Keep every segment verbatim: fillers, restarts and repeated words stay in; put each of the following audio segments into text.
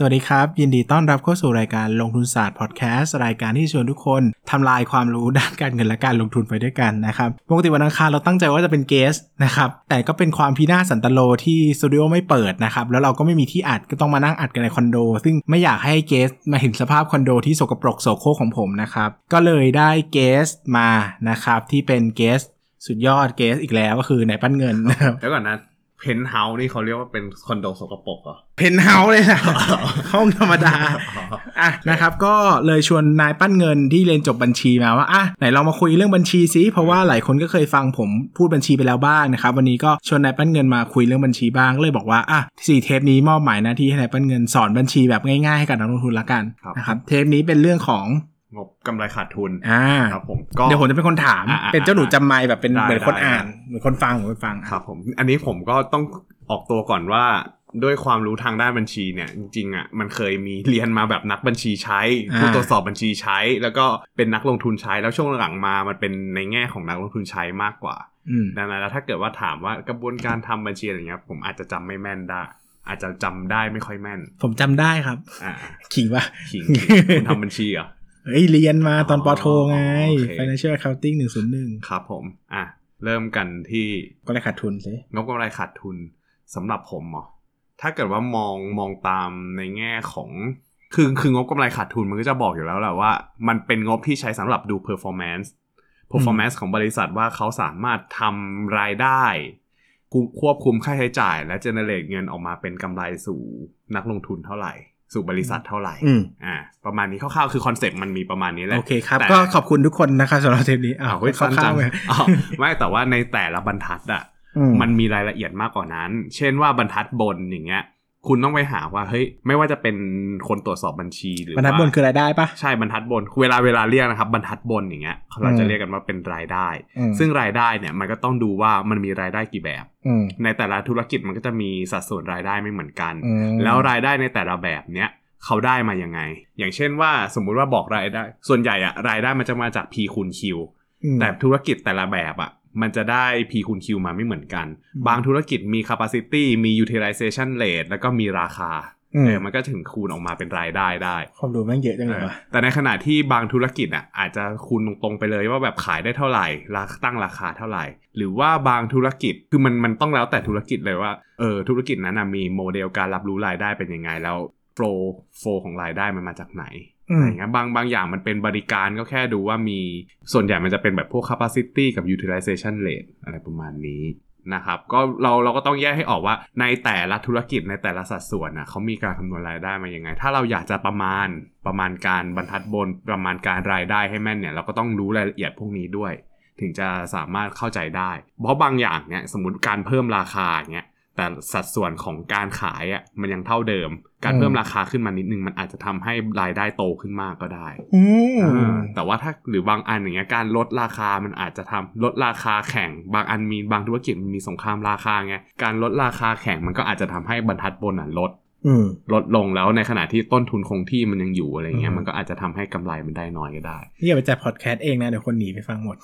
สวัสดีครับยินดีต้อนรับเข้าสู่รายการลงทุนศาสตร์พอดแคสต์รายการที่ชวนทุกคนทำลายความรู้ด้านการเงินและการลงทุนไปด้วยกันนะครับปกติวันอังคารเราตั้งใจว่าจะเป็นเกสนะครับแต่ก็เป็นความพินาศสันตโลที่สตูดิโอไม่เปิดนะครับแล้วเราก็ไม่มีที่อัดก็ต้องมานั่งอัดกันในคอนโดซึ่งไม่อยากให้เกสมาเห็นสภาพคอนโดที่สกปรกโสโครกของผมนะครับก็เลยได้เกสมานะครับที่เป็นเกสสุดยอดเกสอีกแล้วก็คือนายปั้นเงินนะครับเดี๋ยวก่อนนะเพนท์เฮาส์นี่เขาเรียกว่าเป็นคอนโดสกปรกเหรอเพนท์เฮาส์เลยนะ ห้องธรรมดา อ่ะนะครับก็เลยชวนนายปั้นเงินที่เรียนจบบัญชีมาว่าอ่ะไหนลองมาคุยเรื่องบัญชีซิเพราะว่าหลายคนก็เคยฟังผมพูดบัญชีไปแล้วบ้างนะครับวันนี้ก็ชวนนายปั้นเงินมาคุยเรื่องบัญชีบ้างเลยบอกว่าอ่ะสี่เทปนี้มอบหมายหน้าที่ให้นายปั้นเงินสอนบัญชีแบบง่ายๆให้กับนักลงทุนละกันนะครับเทปนี้เป็นเรื่องของงบกำไรขาดทุนครับผมก็เดี๋ยวผมจะเป็นคนถามเป็นเจ้าหนูจำไมแบบเป็นเหมือนคนอ่านเหมือนคนฟังเหมือนคนฟังครับผมอันนี้ผมก็ต้องออกตัวก่อนว่าด้วยความรู้ทางด้านบัญชีเนี่ยจริงๆอ่ะมันเคยมีเรียนมาแบบนักบัญชีใช้ผู้ตรวจสอบบัญชีใช้แล้วก็เป็นนักลงทุนใช้แล้วช่วงหลังมามันเป็นในแง่ของนักลงทุนใช้มากกว่าดังนั้นแล้วถ้าเกิดว่าถามว่ากระบวนการทำบัญชีอะไรเงี้ยผมอาจจะจำไม่แม่นได้อาจจะจำได้ไม่ค่อยแม่นผมจำได้ครับขิงวะขิงคุณทำบัญชีเหรอเอ้ยเรียนมาตอนปโทไง Financial Accounting หนึ่งศูนย์หนึ่งครับผมอ่ะเริ่มกันที่กำไรขาดทุนสิงบกำไรขาดทุนสำหรับผมเหรอถ้าเกิดว่ามองมองตามในแง่ของคือคืองบกำไรขาดทุนมันก็จะบอกอยู่แล้วแหละว่ามันเป็นงบที่ใช้สำหรับดู performance performance ของบริษัทว่าเขาสามารถทำรายได้ควบคุมค่าใช้จ่ายและ generate เงินออกมาเป็นกำไรสู่นักลงทุนเท่าไหร่สู่บริษัทเท่าไหร่อ่าประมาณนี้คร่าวๆคือคอนเซ็ปต์มันมีประมาณนี้แหละโอเคครับก็ขอบคุณทุกคนนะคะสำหรับเทปนี้อ้าวคร่าวๆเลยอ๋อไม่แต่ว่าในแต่ละบรรทัดอ่ะมันมีรายละเอียดมากกว่านั้นเช่นว่าบรรทัดบนอย่างเงี้ยคุณต้องไปหาว่าเฮ้ยไม่ว่าจะเป็นคนตรวจสอบบัญชีหรือว่าบรรทัดบนคือรายได้ปะใช่บรรทัดบนเวลาเวลาเรียกนะครับบรรทัดบนอย่างเงี้ยเราจะเรียกกันว่าเป็นรายได้ซึ่งรายได้เนี่ยมันก็ต้องดูว่ามันมีรายได้กี่แบบในแต่ละธุรกิจมันก็จะมีสัดส่วนรายได้ไม่เหมือนกันแล้วรายได้ในแต่ละแบบเนี้ยเขาได้มายังไงอย่างเช่นว่าสมมุติว่าบอกรายได้ส่วนใหญ่อะรายได้มันจะมาจาก P คูณ Q แต่ธุรกิจแต่ละแบบอะมันจะได้ P คูณ Q มาไม่เหมือนกันบางธุรกิจมี capacity มี utilization rate แล้วก็มีราคาเออมันก็ถึงคูณออกมาเป็นรายได้ได้ความดูแม่งเยอะจังเลยวะแต่ในขณะที่บางธุรกิจอ่ะอาจจะคูณตรงๆไปเลยว่าแบบขายได้เท่าไหร่ราคาตั้งราคาเท่าไหร่หรือว่าบางธุรกิจคือมันมันต้องแล้วแต่ธุรกิจเลยว่าเออธุรกิจนั้นมีโมเดลการรับรู้รายได้เป็นยังไงแล้วโฟลว์โฟลว์ของรายได้มันมาจากไหนอะไรเงี้ยบางบางอย่างมันเป็นบริการก็แค่ดูว่ามีส่วนใหญ่มันจะเป็นแบบพวก capacity กับ utilization rate อะไรประมาณนี้นะครับก็เราเราก็ต้องแยกให้ออกว่าในแต่ละธุรกิจในแต่ละสัดส่วนนะเขามีการคำนวณรายได้มายังไงถ้าเราอยากจะประมาณประมาณการบรรทัดบนประมาณการรายได้ให้แม่นเนี่ยเราก็ต้องรู้รายละเอียดพวกนี้ด้วยถึงจะสามารถเข้าใจได้เพราะบางอย่างเนี่ยสมมติการเพิ่มราคาอย่างเงี้ยแต่สัดส่วนของการขายอ่ะมันยังเท่าเดิมการเพิ่มราคาขึ้นมานิดนึงมันอาจจะทำให้รายได้โตขึ้นมากก็ได้แต่ว่าถ้าหรือบางอันอย่างเงี้ยการลดราคามันอาจจะทำลดราคาแข่งบางอันมีบางธุรกิจมันมีสงครามราคาไงการลดราคาแข่งมันก็อาจจะทำให้บรรทัดบนอ่ะลดลดลงแล้วในขณะที่ต้นทุนคงที่มันยังอยู่อะไรเงี้ยมันก็อาจจะทำให้กำไรมันได้น้อยก็ได้นี่อย่าไปจัดพอดแคสต์เองนะเดี๋ยวคนหนีไปฟังหมด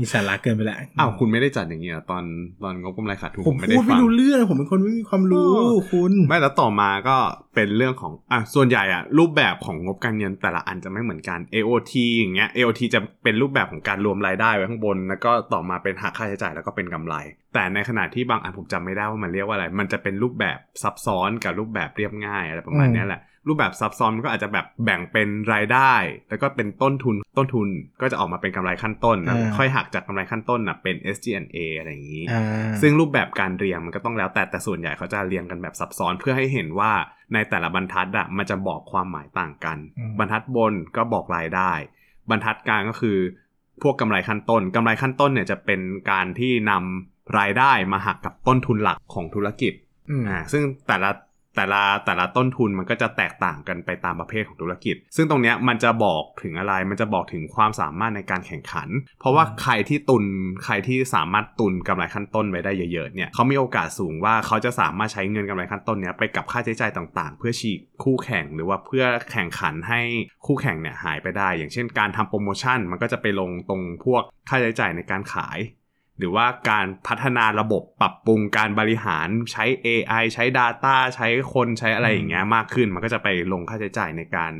มีสาระเกินไปแล้วอ้าวคุณไม่ได้จัดอย่างเงี้ยตอนตอนงบกำไรขาดทุนผมไม่ได้ฟังผมไม่รู้เรื่องผมเป็นคนไม่มีความรู้คุณไม่แล้วต่อมาก็เป็นเรื่องของอ่ะส่วนใหญ่อ่ะรูปแบบของงบการเงินแต่ละอันจะไม่เหมือนกัน เอ โอ ที อย่างเงี้ย เอ โอ ที จะเป็นรูปแบบของการรวมรายได้ไว้ข้างบนแล้วก็ต่อมาเป็นหักค่าใช้จ่ายแล้วก็เป็นกำไรแต่ในขณะที่บางอันผมจำไม่ได้ว่ามันเรียกว่าอะไรมันจะเป็นรูปแบบซับซ้อนกับรูปแบบเรียบง่ายอะไรประมาณนี้แหละรูปแบบซับซ้อนมันก็อาจจะแบบแบ่งเป็นรายได้แล้วก็เป็นต้นทุนต้นทุนก็จะออกมาเป็นกำไรขั้นต้นนะค่อยหักจากกำไรขั้นต้นนะเป็น เอส จี แอนด์ เอ อะไรอย่างนี้ซึ่งรูปแบบการเรียงมันก็ต้องแล้วแต่แต่ส่วนใหญ่เขาจะเรียงกันแบบซับซ้อนเพื่อให้เห็นว่าในแต่ละบรรทัดอ่ะมันจะบอกความหมายต่างกันบรรทัดบนก็บอกรายได้บรรทัดกลางก็คือพวกกำไรขั้นต้นกำไรขั้นต้นเนี่ยจะเป็นการที่นำรายได้มาหักกับต้นทุนหลักของธุรกิจอ่าซึ่งแต่ละ แต่ละแต่ละต้นทุนมันก็จะแตกต่างกันไปตามประเภทของธุรกิจซึ่งตรงเนี้ยมันจะบอกถึงอะไรมันจะบอกถึงความสามารถในการแข่งขันเพราะว่าใครที่ตุนใครที่สามารถตุนกำไรขั้นต้นไว้ได้เยอะๆเนี่ยเขามีโอกาสสูงว่าเขาจะสามารถใช้เงินกำไรขั้นต้นเนี้ยไปกับค่าใช้จ่ายต่างๆเพื่อฉีกคู่แข่งหรือว่าเพื่อแข่งขันให้คู่แข่งเนี่ยหายไปได้อย่างเช่นการทำโปรโมชั่นมันก็จะไปลงตรงพวกค่าใช้จ่ายในการขายหรือว่าการพัฒนาระบบปรับปรุงการบริหารใช้ เอ ไอ ใช้ Data ใช้คนใช้อะไรอย่างเงี้ยมากขึ้นมันก็จะไปลงค่าใช้จ่ายในการ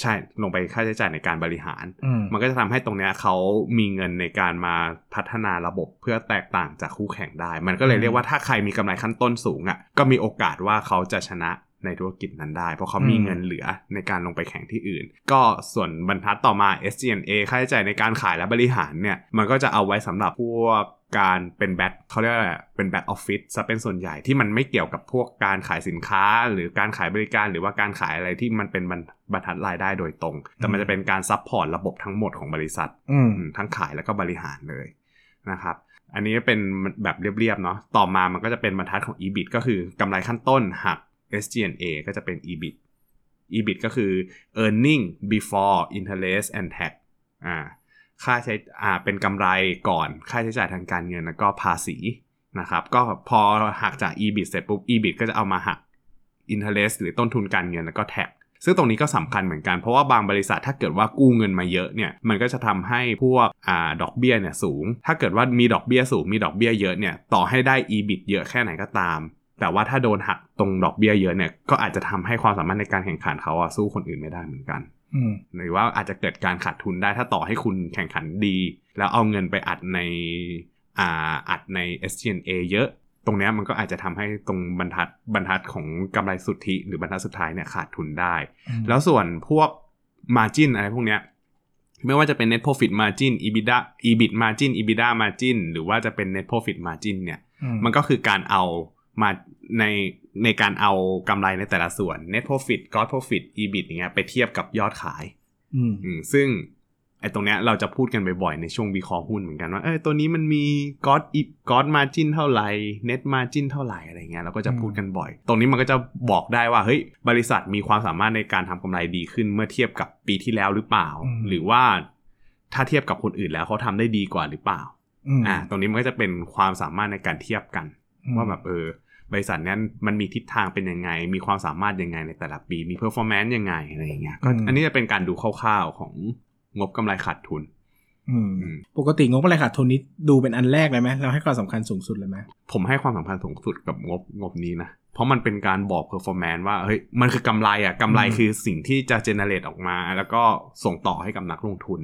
ใช่ลงไปค่าใช้จ่ายในการบริหารมันก็จะทำให้ตรงเนี้ยเขามีเงินในการมาพัฒนาระบบเพื่อแตกต่างจากคู่แข่งได้มันก็เลยเรียกว่าถ้าใครมีกำไรขั้นต้นสูงอ่ะก็มีโอกาสว่าเขาจะชนะในธุรกิจนั้นได้เพราะเขามีเงินเหลือในการลงไปแข่งที่อื่นก็ส่วนบรรทัดต่อมา เอส จี เอ็น เอ ค่าใช้จ่ายในการขายและบริหารเนี่ยมันก็จะเอาไว้สำหรับพวกการเป็นแบ็คเขาเรียกว่าเป็นแบ็คออฟฟิศซะเป็นส่วนใหญ่ที่มันไม่เกี่ยวกับพวกการขายสินค้าหรือการขายบริการหรือว่าการขายอะไรที่มันเป็นบรรทัดรายได้โดยตรงแต่มันจะเป็นการซัพพอร์ตระบบทั้งหมดของบริษัททั้งขายแล้วก็บริหารเลยนะครับอันนี้เป็นแบบเรียบๆเนาะต่อมามันก็จะเป็นบรรทัดของ อี บี ไอ ที ก็คือกำไรขั้นต้นหักเอส จี เอ็น เอ ก็จะเป็น อี บี ไอ ที อี บี ไอ ที ก็คือ earning before interest and tax อ่าค่าใช้อ่าเป็นกำไรก่อนค่าใช้จ่ายทางการเงินแล้วก็ภาษีนะครับก็พอหักจาก อี บี ไอ ที เสร็จปุ๊บ อี บี ไอ ที ก็จะเอามาหัก interest หรือต้นทุนการเงินแล้วก็ tax ซึ่งตรงนี้ก็สำคัญเหมือนกันเพราะว่าบางบริษัทถ้าเกิดว่ากู้เงินมาเยอะเนี่ยมันก็จะทำให้พวกอ่าดอกเบี้ยเนี่ยสูงถ้าเกิดว่ามีดอกเบี้ยสูงมีดอกเบี้ยเยอะเนี่ยต่อให้ได้ อี บี ไอ ที เยอะแค่ไหนก็ตามแต่ว่าถ้าโดนหักตรงดอกเบี้ยเยอะเนี่ยก็อาจจะทำให้ความสามารถในการแข่งขันเขาสู้คนอื่นไม่ได้เหมือนกันหรือว่าอาจจะเกิดการขาดทุนได้ถ้าต่อให้คุณแข่งขันดีแล้วเอาเงินไปอัดในอ่าอัดใน เอส จี เอ็น เอ เยอะตรงนี้มันก็อาจจะทำให้ตรงบรรทัดบรรทัดของกำไรสุทธิหรือบรรทัดสุดท้ายเนี่ยขาดทุนได้แล้วส่วนพวก margin อะไรพวกเนี้ยไม่ว่าจะเป็น net profit margin EBITDA ebit margin EBITDA margin หรือว่าจะเป็น net profit margin เนี่ยมันก็คือการเอามาในในการเอากำไรในแต่ละส่วน net profit gross profit ebit อย่างเงี้ยไปเทียบกับยอดขายซึ่งไอ้ตรงเนี้ยเราจะพูดกันบ่อยๆในช่วงวิเคราะห์หุ้นเหมือนกันว่าเอ้ยตัวนี้มันมี gross gross margin เท่าไหร่ net margin เท่าไหร่อะไรเงี้ยเราก็จะพูดกันบ่อยตรงนี้มันก็จะบอกได้ว่าเฮ้ยบริษัทมีความสามารถในการทำกำไรดีขึ้นเมื่อเทียบกับปีที่แล้วหรือเปล่าหรือว่าถ้าเทียบกับคนอื่นแล้วเขาทำได้ดีกว่าหรือเปล่าอ่าตรงนี้มันก็จะเป็นความสามารถในการเทียบกันว่าแบบเออบริษัทนั้นมันมีทิศทางเป็นยังไงมีความสามารถยังไงในแต่ละปีมี performance ยังไงอะไรอย่างเงี้ยก็อันนี้จะเป็นการดูคร่าวๆของงบกำไรขาดทุนปกติงบกำไรขาดทุนนี้ดูเป็นอันแรกเลยไหมเราให้ความสำคัญสูงสุดเลยไหมผมให้ความสำคัญสูงสุดกับงบงบนี้นะเพราะมันเป็นการบอก performance ว่าเฮ้ยมันคือกำไรอ่ะกำไรคือสิ่งที่จะ generate ออกมาแล้วก็ส่งต่อให้กับนักลงทุน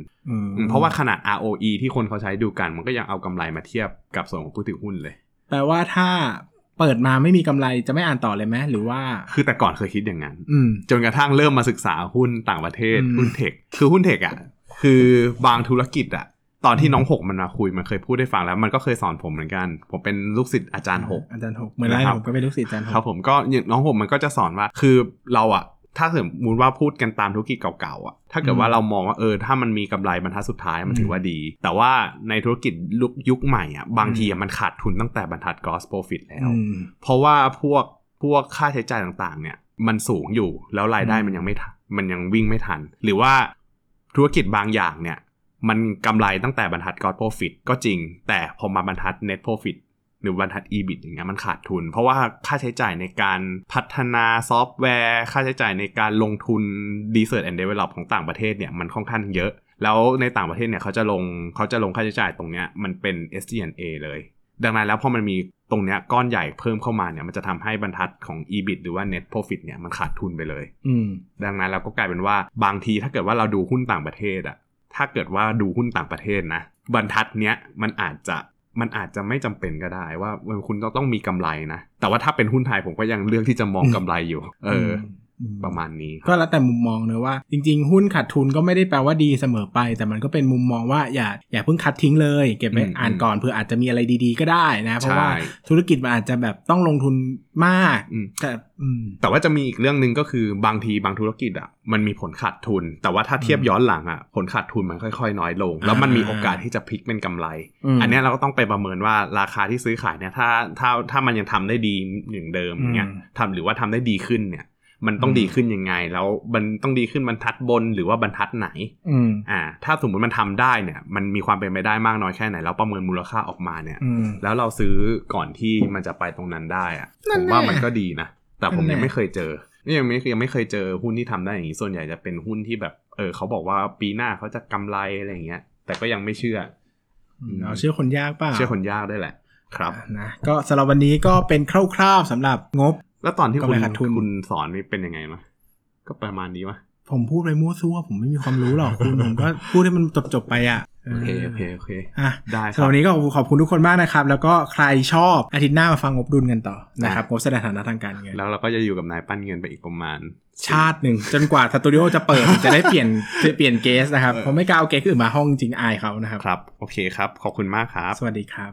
เพราะว่าขนาด อาร์ โอ อี ที่คนเขาใช้ดูกันมันก็ยังเอากำไรมาเทียบกับส่วนของผู้ถือหุ้นเลยแปลว่าถ้าเปิดมาไม่มีกำไรจะไม่อ่านต่อเลยไหมหรือว่าคือแต่ก่อนเคยคิดอย่างนั้นจนกระทั่งเริ่มมาศึกษาหุ้นต่างประเทศหุ้นเทคคือหุ้นเทคอ่ะคือบางธุรกิจอ่ะตอนที่น้องหกมันมาคุยมันเคยพูดได้ฟังแล้วมันก็เคยสอนผมเหมือนกันผมเป็นลูกศิษย์อาจารย์หกอาจารย์หกเหมือนไรผมก็เป็นลูกศิษย์อาจารย์หกครับผมก็น้องหกมันก็จะสอนว่าคือเราอ่ะถ้าสมมติว่าพูดกันตามธุรกิจเก่าๆอ่ะถ้าเกิดว่าเรามองว่าเออถ้ามันมีกำไรบรรทัดสุดท้ายมันถือว่าดีแต่ว่าในธุรกิจยุคใหม่อ่ะบางทีมันขาดทุนตั้งแต่บรรทัด gross profit แล้วเพราะว่าพวกพวกค่าใช้จ่ายต่างๆเนี่ยมันสูงอยู่แล้วรายได้มันยังไม่มันยังวิ่งไม่ทันหรือว่าธุรกิจบางอย่างเนี่ยมันกำไรตั้งแต่บรรทัด gross profit ก็จริงแต่พอมาบรรทัด net profitหรือบรรทัด อี บี ไอ ที อย่างเงี้ยมันขาดทุนเพราะว่าค่าใช้จ่ายในการพัฒนาซอฟต์แวร์ค่าใช้จ่ายในการลงทุน Research and Develop ของต่างประเทศเนี่ยมันค่อนข้างเยอะแล้วในต่างประเทศเนี่ยเขาจะลงเขาจะลงค่าใช้จ่ายตรงเนี้ยมันเป็น เอส จี เอ็น เอ เลยดังนั้นแล้วพอมันมีตรงเนี้ยก้อนใหญ่เพิ่มเข้ามาเนี่ยมันจะทำให้บรรทัดของ อี บี ไอ ที หรือว่า Net Profit เนี่ยมันขาดทุนไปเลยดังนั้นเราก็กลายเป็นว่าบางทีถ้าเกิดว่าเราดูหุ้นต่างประเทศอะถ้าเกิดว่าดูหุ้นต่างประเทศนะบรรทัดเนี้ยมันอาจจะมันอาจจะไม่จำเป็นก็ได้ว่าคุณต้องต้องมีกำไรนะแต่ว่าถ้าเป็นหุ้นไทยผมก็ยังเลือกที่จะมองกำไรอยู่เออ ประมาณนี้ก็แล้วแต่มุมมองเนอะว่าจริงๆหุ้นขาดทุนก็ไม่ได้แปลว่าดีเสมอไปแต่มันก็เป็นมุมมองว่าอย่าอย่าเพิ่งคัดทิ้งเลยเก็บไว้อ่านก่อนเผื่ออาจจะมีอะไรดีๆก็ได้นะเพราะว่าธุรกิจมันอาจจะแบบต้องลงทุนมากแต่แต่ว่าจะมีอีกเรื่องนึงก็คือบางทีบางธุรกิจอ่ะมันมีผลขาดทุนแต่ว่าถ้าเทียบย้อนหลังอ่ะผลขาดทุนมันค่อยๆน้อยลงแล้วมันมีโอกาสที่จะพลิกเป็นกำไรอันนี้เราก็ต้องไปประเมินว่าราคาที่ซื้อขายเนี่ยถ้าถ้าถ้ามันยังทำได้ดีอย่างเดิมเนี่ยทำหรือว่าทำได้ดีขึ้นเนี่ยมันต้องดีขึ้นยังไงแล้วมันต้องดีขึ้นบรรทัดบนหรือว่าบรรทัดไหนอ่าถ้าสมมติมันทำได้เนี่ยมันมีความเป็นไปได้มากน้อยแค่ไหนแล้วประเมินมูลค่าออกมาเนี่ยแล้วเราซื้อก่อนที่มันจะไปตรงนั้นได้อ่ะผมว่ามันก็ดีนะแต่ผมยังไม่เคยเจอนี่ยังไม่ยังไม่เคยเจอหุ้นที่ทำได้อย่างนี้ส่วนใหญ่จะเป็นหุ้นที่แบบเออเขาบอกว่าปีหน้าเขาจะกำไรอะไรอย่างเงี้ยแต่ก็ยังไม่เชื่อเราเชื่อคนยากป่ะเชื่อคนยากได้แหละครับนะก็สำหรับวันนี้ก็เป็นคร่าวๆสำหรับงบแล้วตอนที่คุณคุณสอนนี่เป็นยังไงมั้ยก็ประมาณนี้วะผมพูดไปมั่วซั่วผมไม่มีความรู้หรอกคุณผมก็พูดให้มันจบๆไปอ่ะโอเคโอเคโอเคอ่ะได้ครับสำหรับวันนี้ก็ขอบคุณทุกคนมากนะครับแล้วก็ใครชอบอาทิตย์หน้ามาฟังงบดุลกันต่อนะครับงบสถานะทางการเงินแล้วเราก็จะอยู่กับนายปั้นเงินไปอีกประมาณชาตินึงจนกว่าสตูดิโอจะเปิดจะได้เปลี่ยนเปลี่ยนเกสนะครับผมไม่กล้าเอาเกสอื่นมาห้องจริงอายเขานะครับครับโอเคครับขอบคุณมากครับสวัสดีครับ